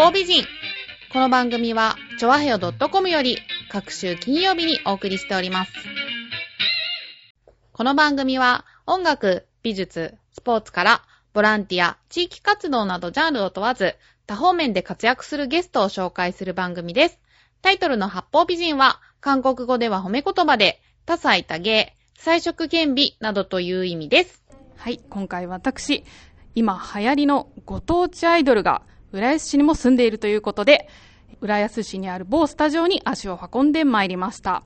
方美人。この番組はちょわへよ .com より各週金曜日にお送りしております。この番組は音楽、美術、スポーツからボランティア、地域活動などジャンルを問わず多方面で活躍するゲストを紹介する番組です。タイトルの八方美人は韓国語では褒め言葉で多才多芸、才色兼備などという意味です。はい、今回私、今流行りのご当地アイドルが浦安市にも住んでいるということで、浦安市にある某スタジオに足を運んでまいりました。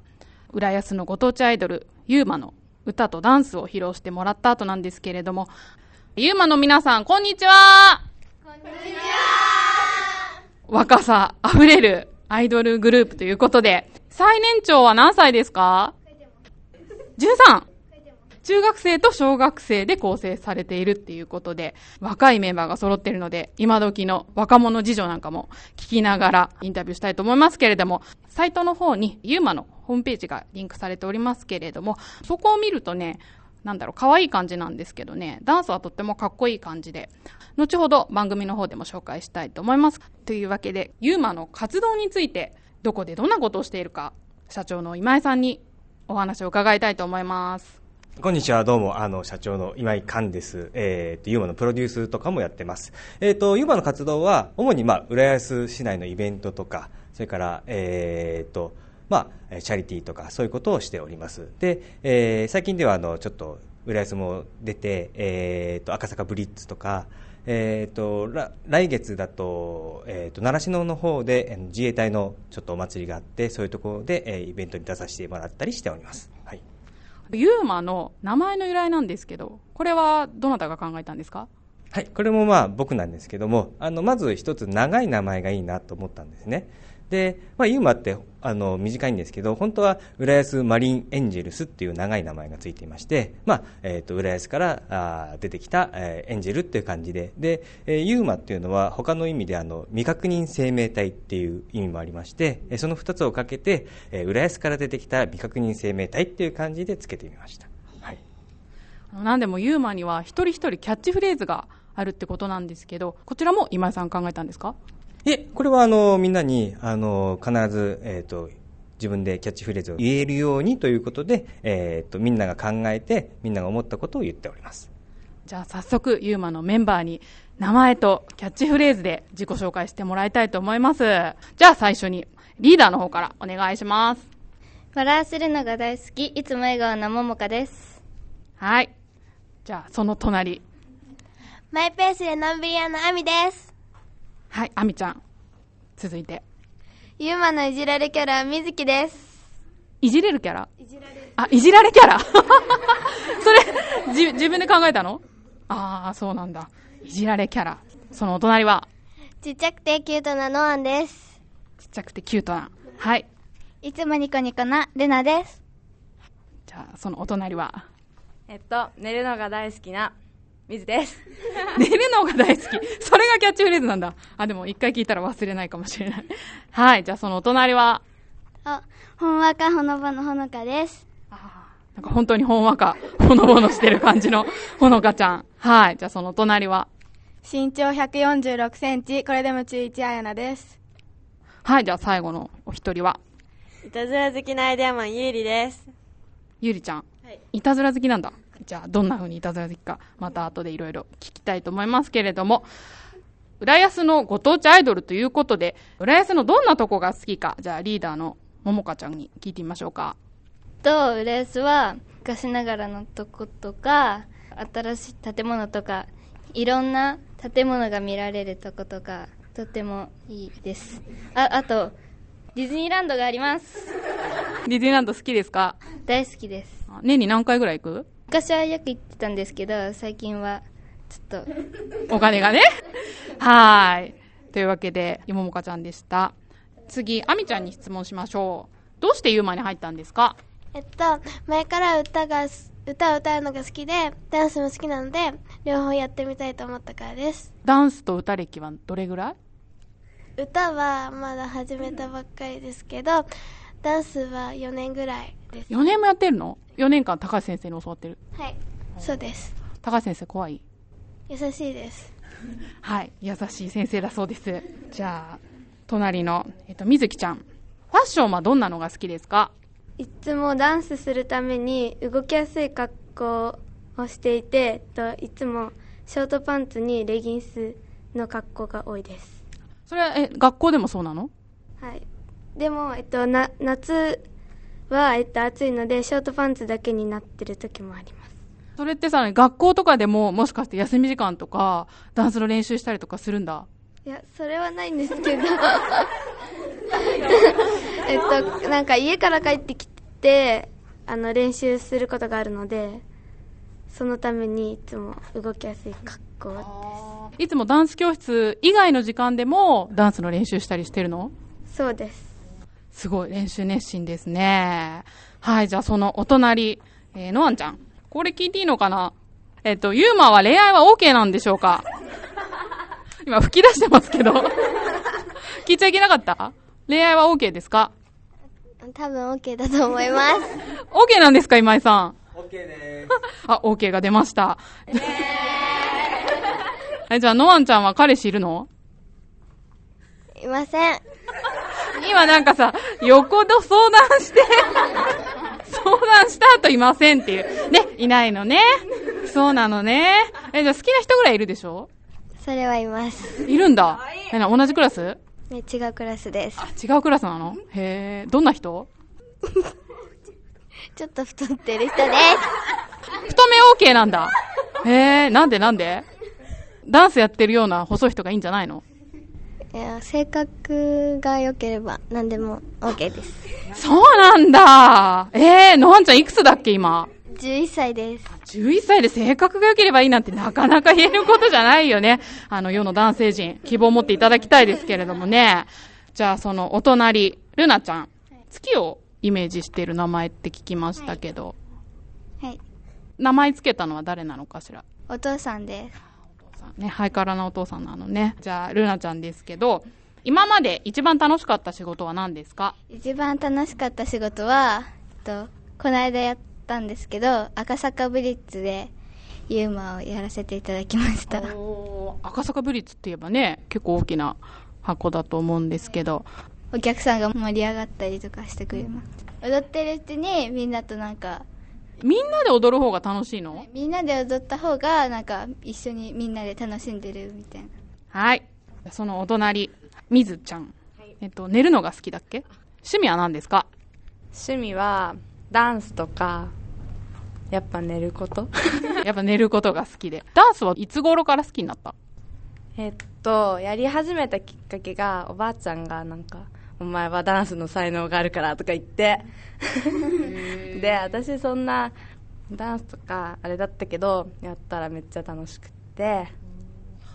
浦安のご当地アイドルユーマの歌とダンスを披露してもらった後なんですけれども、ユーマの皆さん、こんにちは。こんにちは。若さあふれるアイドルグループということで、最年長は何歳ですか？ 13。 中学生と小学生で構成されているっていうことで、若いメンバーが揃っているので、今時の若者事情なんかも聞きながらインタビューしたいと思いますけれども、サイトの方にユーマのホームページがリンクされておりますけれども、そこを見るとね、可愛い感じなんですけどね、ダンスはとってもかっこいい感じで、後ほど番組の方でも紹介したいと思います。というわけで、ユーマの活動について、どこでどんなことをしているか、社長の今井さんにお話を伺いたいと思います。こんにちは、どうも、社長の今井寛です。ユーマのプロデュースとかもやってます。ユーマの活動は、主に、浦安市内のイベントとか、それから、チャリティーとかそういうことをしております。で、最近ではちょっと浦安も出て、赤坂ブリッツとか、来月だと、習志野の方で自衛隊のちょっとお祭りがあって、そういうところで、イベントに出させてもらったりしております。はい、ユーマの名前の由来なんですけど、これはどなたが考えたんですか？はい、これも僕なんですけども、まず一つ長い名前がいいなと思ったんですね。で、ユーマって短いんですけど、本当は浦安マリンエンジェルスっていう長い名前がついていまして、浦安から出てきた、エンジェルっていう感じで、ユーマっていうのは他の意味で未確認生命体っていう意味もありまして、その2つをかけて、浦安から出てきた未確認生命体っていう感じでつけてみました。はい、なんでもユーマには一人一人キャッチフレーズがあるってことなんですけど、こちらも今井さん考えたんですか？これはみんなに必ず自分でキャッチフレーズを言えるようにということで、みんなが考えて、みんなが思ったことを言っております。じゃあ早速ユーマのメンバーに名前とキャッチフレーズで自己紹介してもらいたいと思います。じゃあ最初にリーダーの方からお願いします。笑わせるのが大好き、いつも笑顔なももかです。はい、じゃあその隣、マイペースでのんびり屋のあみです。はい、あみちゃん。続いてユーマのいじられキャラ、みずきです。いじれるキャラ、いじられキャラそれ自分で考えたの？ああ、そうなんだ。いじられキャラ。そのお隣はちっちゃくてキュートなノアンです。ちっちゃくてキュートな。はい、いつもニコニコなルナです。じゃあそのお隣は寝るのが大好きな水です寝るのが大好き、それがキャッチフレーズなんだ。でも一回聞いたら忘れないかもしれないはい、じゃあそのお隣はほんわかほのぼのほのかです。なんか本当にほんわかほのぼのしてる感じのほのかちゃん。はい、じゃあそのお隣は身長146センチ、これでも中1あやなです。はい、じゃあ最後のお一人はいたずら好きなアイデアマン、ゆうりです。ゆうりちゃん、はい、いたずら好きなんだ。じゃあどんな風にいたずらできるか、また後でいろいろ聞きたいと思いますけれども、浦安のご当地アイドルということで、浦安のどんなとこが好きか、じゃあリーダーのももかちゃんに聞いてみましょうか。浦安は昔ながらのとことか、新しい建物とか、いろんな建物が見られるとことか、とてもいいです。あとディズニーランドがありますディズニーランド好きですか？大好きです。年に何回ぐらい行く？昔はよく行ってたんですけど、最近はちょっとお金がねはい、というわけでももかちゃんでした。次、あみちゃんに質問しましょう。どうしてユーマに入ったんですか？前から歌を歌うのが好きで、ダンスも好きなので、両方やってみたいと思ったからです。ダンスと歌歴はどれぐらい？歌はまだ始めたばっかりですけど、ダンスは4年ぐらいです。4年もやってるの？4年間高橋先生に教わってる。はい、そうです。高橋先生怖い？優しいですはい、優しい先生だそうです。じゃあ隣の、水木ちゃん、ファッションはどんなのが好きですか？いつもダンスするために動きやすい格好をしていて、いつもショートパンツにレギンスの格好が多いです。それは学校でもそうなの？はい、でも、夏は、暑いのでショートパンツだけになってる時もあります。それってさ、学校とかでももしかして休み時間とかダンスの練習したりとかするんだ？いや、それはないんですけどなんか家から帰ってきて練習することがあるので、そのためにいつも動きやすい格好です。いつもダンス教室以外の時間でもダンスの練習したりしてるの？そうです。すごい練習熱心ですね。はい、じゃあそのお隣、のあんちゃん、これ聞いていいのかな？ユーマは恋愛は OK なんでしょうか？今吹き出してますけど聞いちゃいけなかった？恋愛は OK ですか？多分 OK だと思いますOK なんですか、今井さん？ OK ですあ、OK が出ましたじゃあのあんちゃんは彼氏いるの？いません今なんかさ、横と相談して相談した後いませんっていうね、いないのね。そうなのね。じゃあ好きな人ぐらいいるでしょ？それはいます。いるんだ。同じクラス？違うクラスです。あ、違うクラスなの？へえ。どんな人？ちょっと太ってる人です太め OK なんだ。へえ。なんでダンスやってるような細い人がいいんじゃないの？いや、性格が良ければ何でも OK です。そうなんだ。のあんちゃんいくつだっけ今？11歳です。11歳で性格が良ければいいなんてなかなか言えることじゃないよね。世の男性陣、希望を持っていただきたいですけれどもね。じゃあそのお隣、ルナちゃん、月をイメージしている名前って聞きましたけど、はいはい、名前つけたのは誰なのかしら？お父さんです。ね、ハイカラなお父さんなのね。じゃあルナちゃんですけど、今まで一番楽しかった仕事は何ですか？一番楽しかった仕事は、この間やったんですけど、赤坂ブリッツでユーマをやらせていただきました。赤坂ブリッツって言えばね、結構大きな箱だと思うんですけど、お客さんが盛り上がったりとかしてくれます。踊ってるうちにみんなとなんかみんなで踊る方が楽しいの？みんなで踊った方がなんか一緒にみんなで楽しんでるみたいな。はい、そのお隣、みずちゃん、寝るのが好きだっけ？趣味は何ですか？趣味はダンスとか、やっぱ寝ることやっぱ寝ることが好きで。ダンスはいつ頃から好きになった？やり始めたきっかけが、おばあちゃんがなんか、お前はダンスの才能があるからとか言ってで、私そんなダンスとかあれだったけど、やったらめっちゃ楽しくって。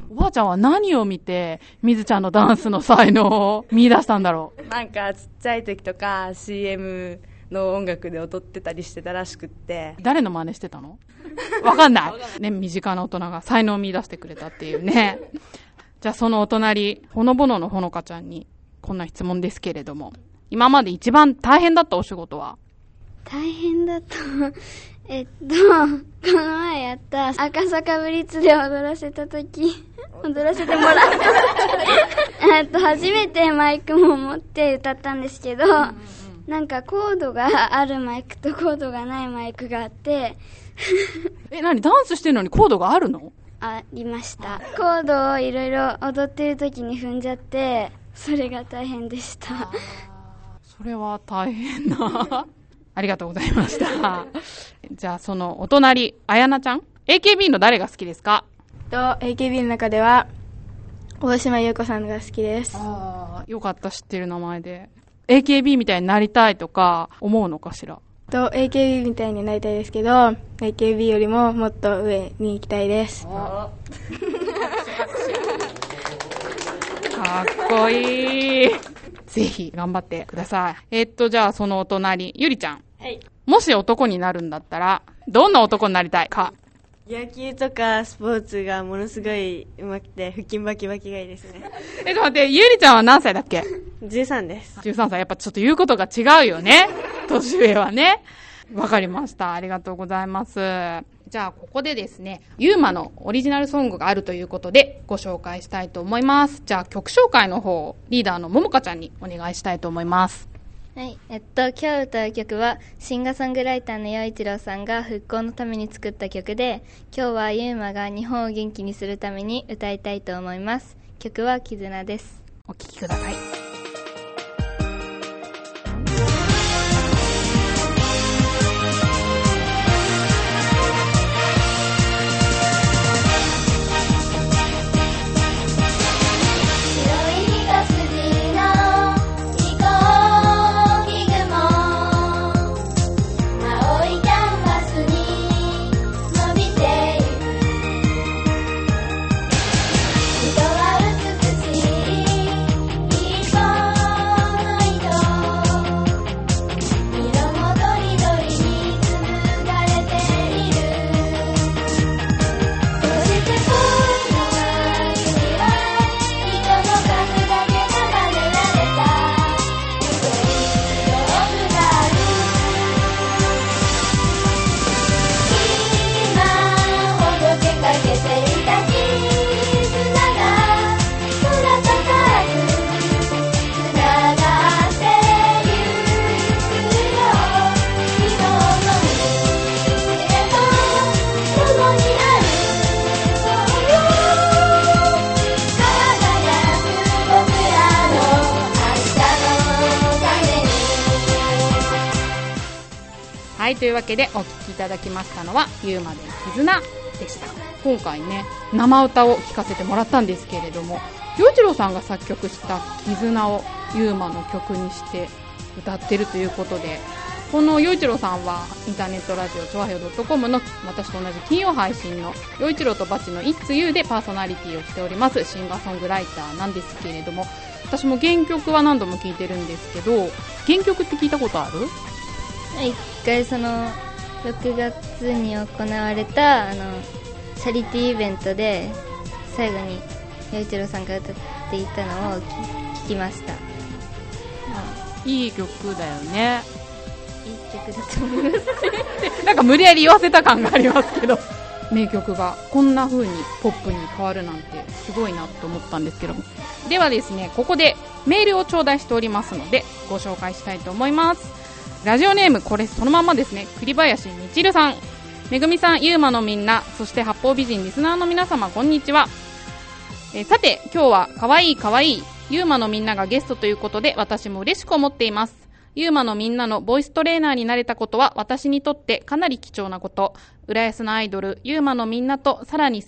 おばあちゃんは何を見てみずちゃんのダンスの才能を見出したんだろう？なんかちっちゃい時とか CM の音楽で踊ってたりしてたらしくって。誰の真似してたの？わかんない、ね、身近な大人が才能を見出してくれたっていうねじゃあそのお隣、ほのぼののほのかちゃんにこんな質問ですけれども、今まで一番大変だったお仕事は？大変だとこの前やった赤坂ブリッツで踊らせてもらった初めてマイクも持って歌ったんですけど、なんかコードがあるマイクとコードがないマイクがあって何、ダンスしてるのにコードがあるの？ありました。コードをいろいろ踊ってる時に踏んじゃって、それが大変でした。それは大変なありがとうございましたじゃあそのお隣、あやなちゃん、 AKB の誰が好きですか？AKB の中では大島優子さんが好きです。あ、よかった、知ってる名前で。 AKB みたいになりたいとか思うのかしら？AKB みたいになりたいですけど、 AKB よりももっと上に行きたいですかっこいいぜひ頑張ってください。じゃあそのお隣、ゆりちゃん、はい、もし男になるんだったらどんな男になりたいか？野球とかスポーツがものすごい上手くて、腹筋バキバキがいいですねちょっと待って、ゆりちゃんは何歳だっけ？13です。13歳。やっぱちょっと言うことが違うよね年上はね。わかりました。ありがとうございます。じゃあここでですね、ユーマのオリジナルソングがあるということでご紹介したいと思います。じゃあ曲紹介の方、リーダーのももかちゃんにお願いしたいと思います。はい、今日歌う曲はシンガーソングライターの陽一郎さんが復興のために作った曲で、今日はユーマが日本を元気にするために歌いたいと思います。曲は絆です。お聴きください。はい、というわけでお聴きいただきましたのはユーマで絆でした。今回ね、生歌を聴かせてもらったんですけれども、陽一郎さんが作曲した絆をユーマの曲にして歌ってるということで、この陽一郎さんはインターネットラジオちょわへよ .com の私と同じ金曜配信の陽一郎とバチの It's You でパーソナリティをしておりますシンガーソングライターなんですけれども、私も原曲は何度も聴いてるんですけど、原曲って聞いたことある？一回その6月に行われたチャリティーイベントで最後に陽一郎さんが歌っていたのを聞きました。いい曲だよね。いい曲だと思いますなんか無理やり言わせた感がありますけど名曲がこんな風にポップに変わるなんてすごいなと思ったんですけども、ではですね、ここでメールを頂戴しておりますのでご紹介したいと思います。ラジオネーム、これそのままですね、栗林みちるさん、めぐみさん、ゆうまのみんな、そして八方美人リスナーの皆様、こんにちは。さて、今日はかわいいかわいいゆうまのみんながゲストということで、私も嬉しく思っています。ゆうまのみんなのボイストレーナーになれたことは私にとってかなり貴重なこと。浦安のアイドルゆうまのみんなとさらに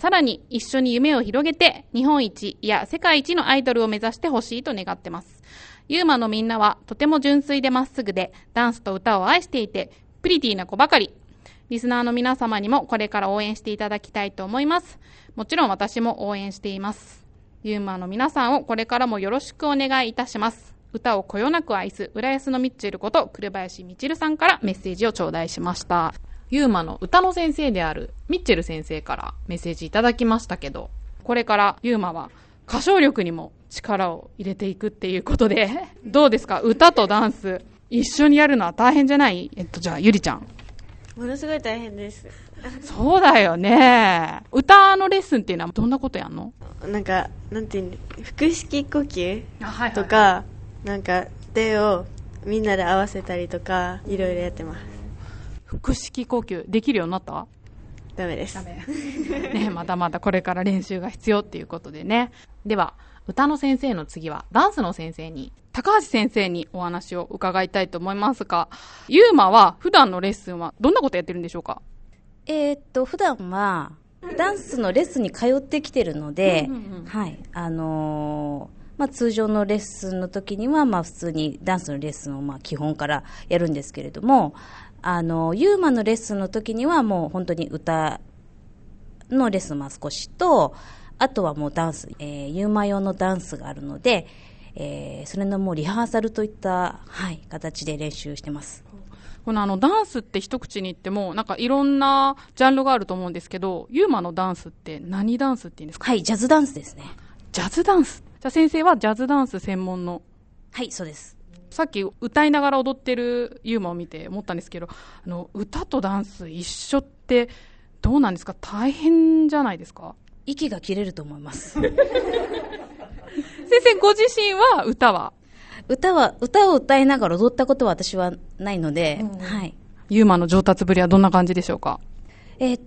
一緒に夢を広げて、日本一いや世界一のアイドルを目指してほしいと願ってます。ユーマのみんなはとても純粋でまっすぐで、ダンスと歌を愛していてプリティな子ばかり。リスナーの皆様にもこれから応援していただきたいと思います。もちろん私も応援しています。ユーマの皆さんをこれからもよろしくお願いいたします。歌をこよなく愛す浦安のみっちること栗林みちるさんからメッセージを頂戴しました。ユーマの歌の先生であるみっちる先生からメッセージいただきましたけど、これからユーマは歌唱力にも力を入れていくっていうことで、どうですか？歌とダンス一緒にやるのは大変じゃない？じゃあゆりちゃん。ものすごい大変ですそうだよね。歌のレッスンっていうのはどんなことやんの？なんていうの、腹式呼吸とか、はいはいはい、手をみんなで合わせたりとかいろいろやってます。腹式呼吸できるようになった？ダメですね、まだまだこれから練習が必要っていうことでね。では歌の先生の次はダンスの先生に、高橋先生にお話を伺いたいと思いますが、ユーマは普段のレッスンはどんなことやってるんでしょうか？普段はダンスのレッスンに通ってきてるので、通常のレッスンの時には、普通にダンスのレッスンを基本からやるんですけれども、ユーマのレッスンの時にはもう本当に歌のレッスンは少しと、あとはもうダンス、ユーマ用のダンスがあるので、それのもうリハーサルといった、はい、形で練習してます。このダンスって一口に言ってもいろんなジャンルがあると思うんですけど、ユーマのダンスって何ダンスって言うんですか？はい、ジャズダンスですね。ジャズダンス。じゃあ先生はジャズダンス専門の。はい、そうです。さっき歌いながら踊ってるユーマを見て思ったんですけど、歌とダンス一緒ってどうなんですか？大変じゃないですか？息が切れると思います先生ご自身は歌を歌いながら踊ったことは私はないので、はい、ユーマの上達ぶりはどんな感じでしょうか？ダン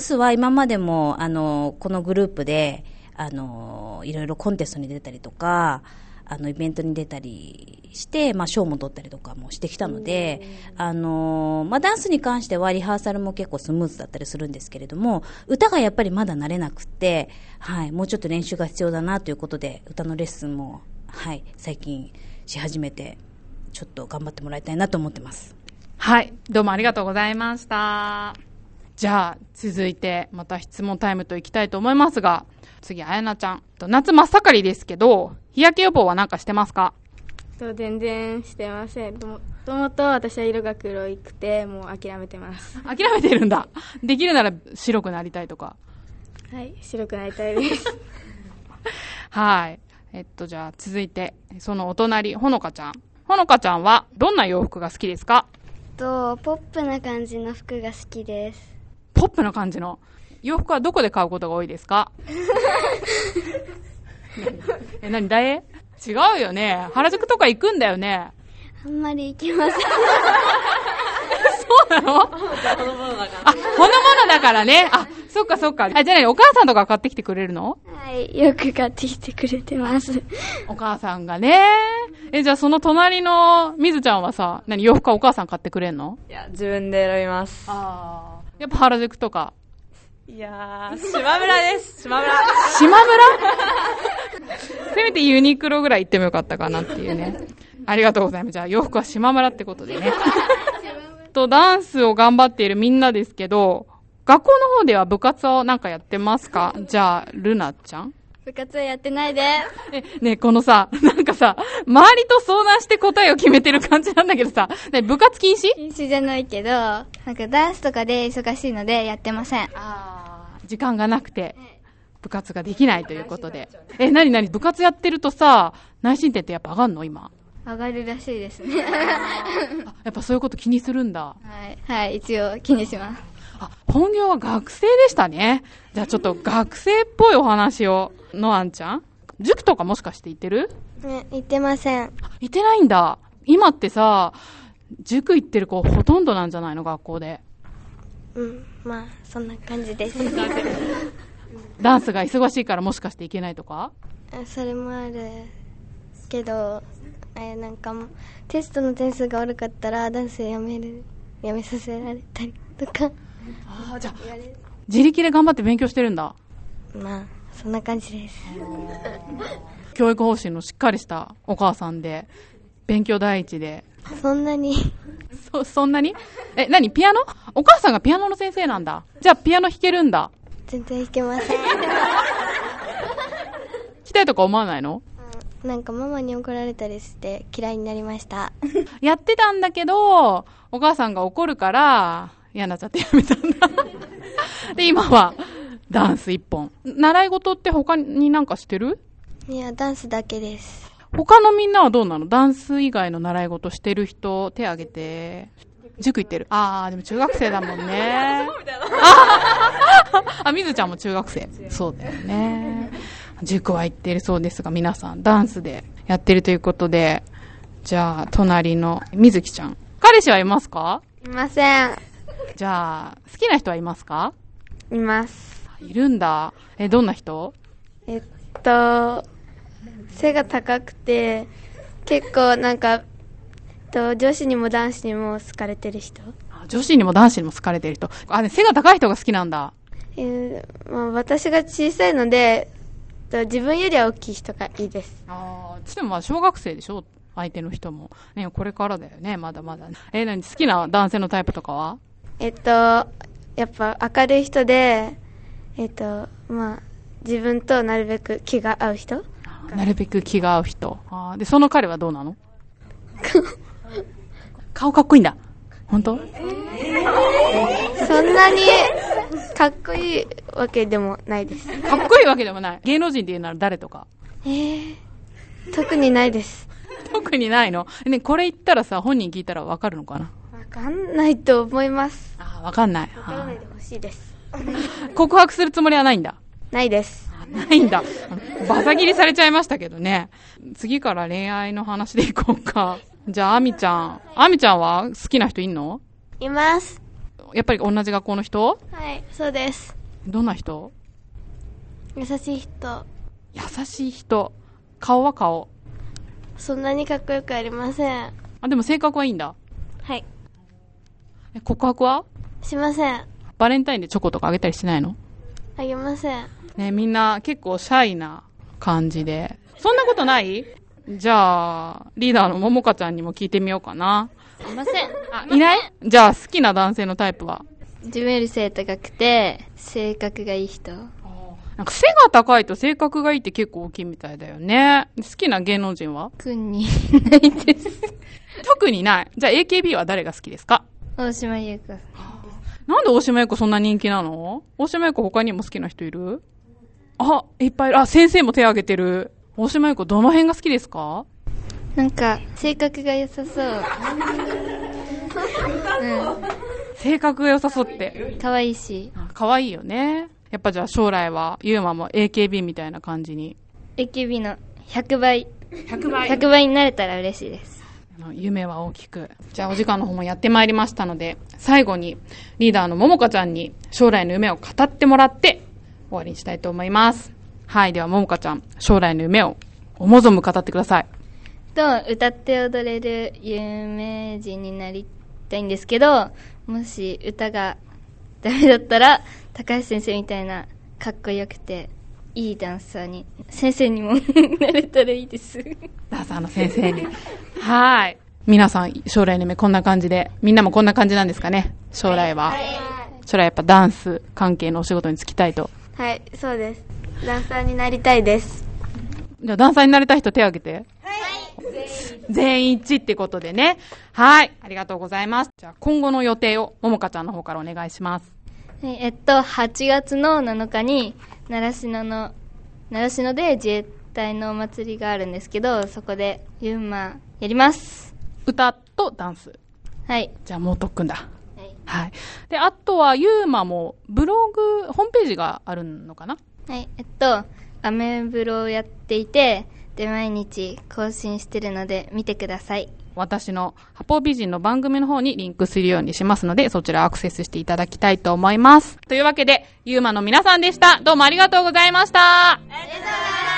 スは今までもこのグループでいろいろコンテストに出たりとかイベントに出たりして、賞も取ったりとかもしてきたので、ダンスに関してはリハーサルも結構スムーズだったりするんですけれども、歌がやっぱりまだ慣れなくて、はい、もうちょっと練習が必要だなということで歌のレッスンも、はい、最近し始めてちょっと頑張ってもらいたいなと思ってます。はい、どうもありがとうございました。じゃあ続いてまた質問タイムといきたいと思いますが、次あやなちゃん、夏真っ盛りですけど日焼け予防は何かしてますか？全然してません。もともと私は色が黒いくてもう諦めてます。諦めてるんだ。できるなら白くなりたいとか？はい、白くなりたいですはい、じゃあ続いてそのお隣、ほのかちゃん。ほのかちゃんはどんな洋服が好きですか？ポップな感じの服が好きです。ポップな感じの洋服はどこで買うことが多いですか？何だい？違うよね。原宿とか行くんだよね。あんまり行きませんそうなの？このものだからね。あ、そっかそっか。あ、じゃあお母さんとか買ってきてくれるの？はい、よく買ってきてくれてますお母さんがね。じゃあその隣のみずちゃんはさ、何、洋服はお母さん買ってくれるの？いや、自分で選びます。あ、やっぱ原宿とか？いやー、島村です。島村せめてユニクロぐらい行ってもよかったかなっていうね。ありがとうございます。じゃあ洋服は島村ってことでね。ダンスを頑張っているみんなですけど、学校の方では部活をなんかやってますか？じゃあ、ルナちゃん。部活はやってないで。ね、このさ、なんかさ、周りと相談して答えを決めてる感じなんだけどさ、ね、部活禁止？禁止じゃないけど、なんかダンスとかで忙しいのでやってません。あ、時間がなくて部活ができないということで。なに部活やってるとさ、内申点ってやっぱ上がるの？今上がるらしいですねあ、やっぱそういうこと気にするんだ。はい、はい、一応気にします。あ、本業は学生でしたね。じゃあちょっと学生っぽいお話を。のあんちゃん、塾とかもしかして行ってる？ね、行ってません。行ってないんだ。今ってさ、塾行ってる子ほとんどなんじゃないの、学校で？うん、まあそんな感じですダンスが忙しいからもしかして行けないとか？それもあるけど、なんかもうテストの点数が悪かったらダンスやめさせられたりとか。あ、じゃあ自力で頑張って勉強してるんだ。まあそんな感じです教育方針のしっかりしたお母さんで、勉強第一で。そんなに何、ピアノ？お母さんがピアノの先生なんだ。じゃあピアノ弾けるんだ。全然弾けません来たいとか思わないの？なんかママに怒られたりして嫌いになりましたやってたんだけどお母さんが怒るから嫌になっちゃってやめたんだで、今はダンス一本。習い事って他に何かしてる？いや、ダンスだけです。他のみんなはどうなの？ダンス以外の習い事してる人手挙げて。塾行ってる。あー、でも中学生だもんねあ、みずちゃんも中学生。そうだよね。塾は行ってるそうですが、皆さんダンスでやってるということで。じゃあ隣のみずきちゃん、彼氏はいますか？いません。じゃあ好きな人はいますか？います。いるんだ。どんな人？背が高くて、結構なんか、女子にも男子にも好かれてる人。女子にも男子にも好かれてる人。あ、ね、背が高い人が好きなんだ。私が小さいので、自分よりは大きい人がいいです。ああ、でもまあ小学生でしょ、相手の人も。ね、これからだよね、まだまだ。何、好きな男性のタイプとかは？やっぱ明るい人で。自分となるべく気が合う人。なるべく気が合う人。あ、でその彼はどうなの？顔かっこいいんだ。本当？そんなにかっこいいわけでもないです。かっこいいわけでもない。芸能人で言うなら誰とか？特にないです特にないのね。これ言ったらさ、本人聞いたら分かるのかな。分かんないと思います。あ、分かんない。分からないでほしいです。告白するつもりはないんだ。ないです。ないんだ。バサ切りされちゃいましたけどね。次から恋愛の話でいこうか。じゃあ、あみちゃんは好きな人いんの？います。やっぱり同じ学校の人？はい、そうです。どんな人？優しい人。顔は顔？そんなにかっこよくありません。あ、でも性格はいいんだ。はい。告白は？しません。バレンタインでチョコとかあげたりしないの？あげませんね。みんな結構シャイな感じで。そんなことない？じゃあリーダーのももかちゃんにも聞いてみようかな。すいません。あ、いない？じゃあ好きな男性のタイプは？自分より背高くて性格がいい人。なんか背が高いと性格がいいって結構大きいみたいだよね。好きな芸能人は？特にないです。特にない。じゃあ AKB は誰が好きですか？大島優子。なんで大島優子そんな人気なの？大島優子他にも好きな人いる？あ、いっぱいいる。あ、先生も手挙げてる。大島優子どの辺が好きですか？なんか性格が良さそう。うん、性格が良さそうって。可愛いし。可愛いよね。やっぱじゃあ将来はユーマも AKB みたいな感じに。AKB の100倍になれたら嬉しいです。夢は大きく。じゃあお時間の方もやってまいりましたので、最後にリーダーのももかちゃんに将来の夢を語ってもらって終わりにしたいと思います。はい、ではももかちゃん、将来の夢を思う存分語ってください。歌って踊れる有名人になりたいんですけど、もし歌がダメだったら高橋先生みたいなかっこよくていいダンサーに、先生にもなれたらいいです。ダンサーの先生に。はい、皆さん将来の夢こんな感じで、みんなもこんな感じなんですかね。将来は、将来やっぱダンス関係のお仕事に就きたいと。はい、そうです。ダンサーになりたいです。じゃあダンサーになりたい人手を挙げて。はい、全員一致ってことでね。はい、ありがとうございます。じゃあ今後の予定をももかちゃんの方からお願いします。8月の7日に習志野で自衛隊のお祭りがあるんですけど、そこでユーマやります。歌とダンス。はい、じゃあもう特訓だ。はい、はい、であとはユーマもブログホームページがあるのかな。はい、アメブロをやっていて、で毎日更新してるので見てください。私のハポ美人の番組の方にリンクするようにしますので、そちらアクセスしていただきたいと思います。というわけでユーマの皆さんでした。どうもありがとうございました。ありがとうございました。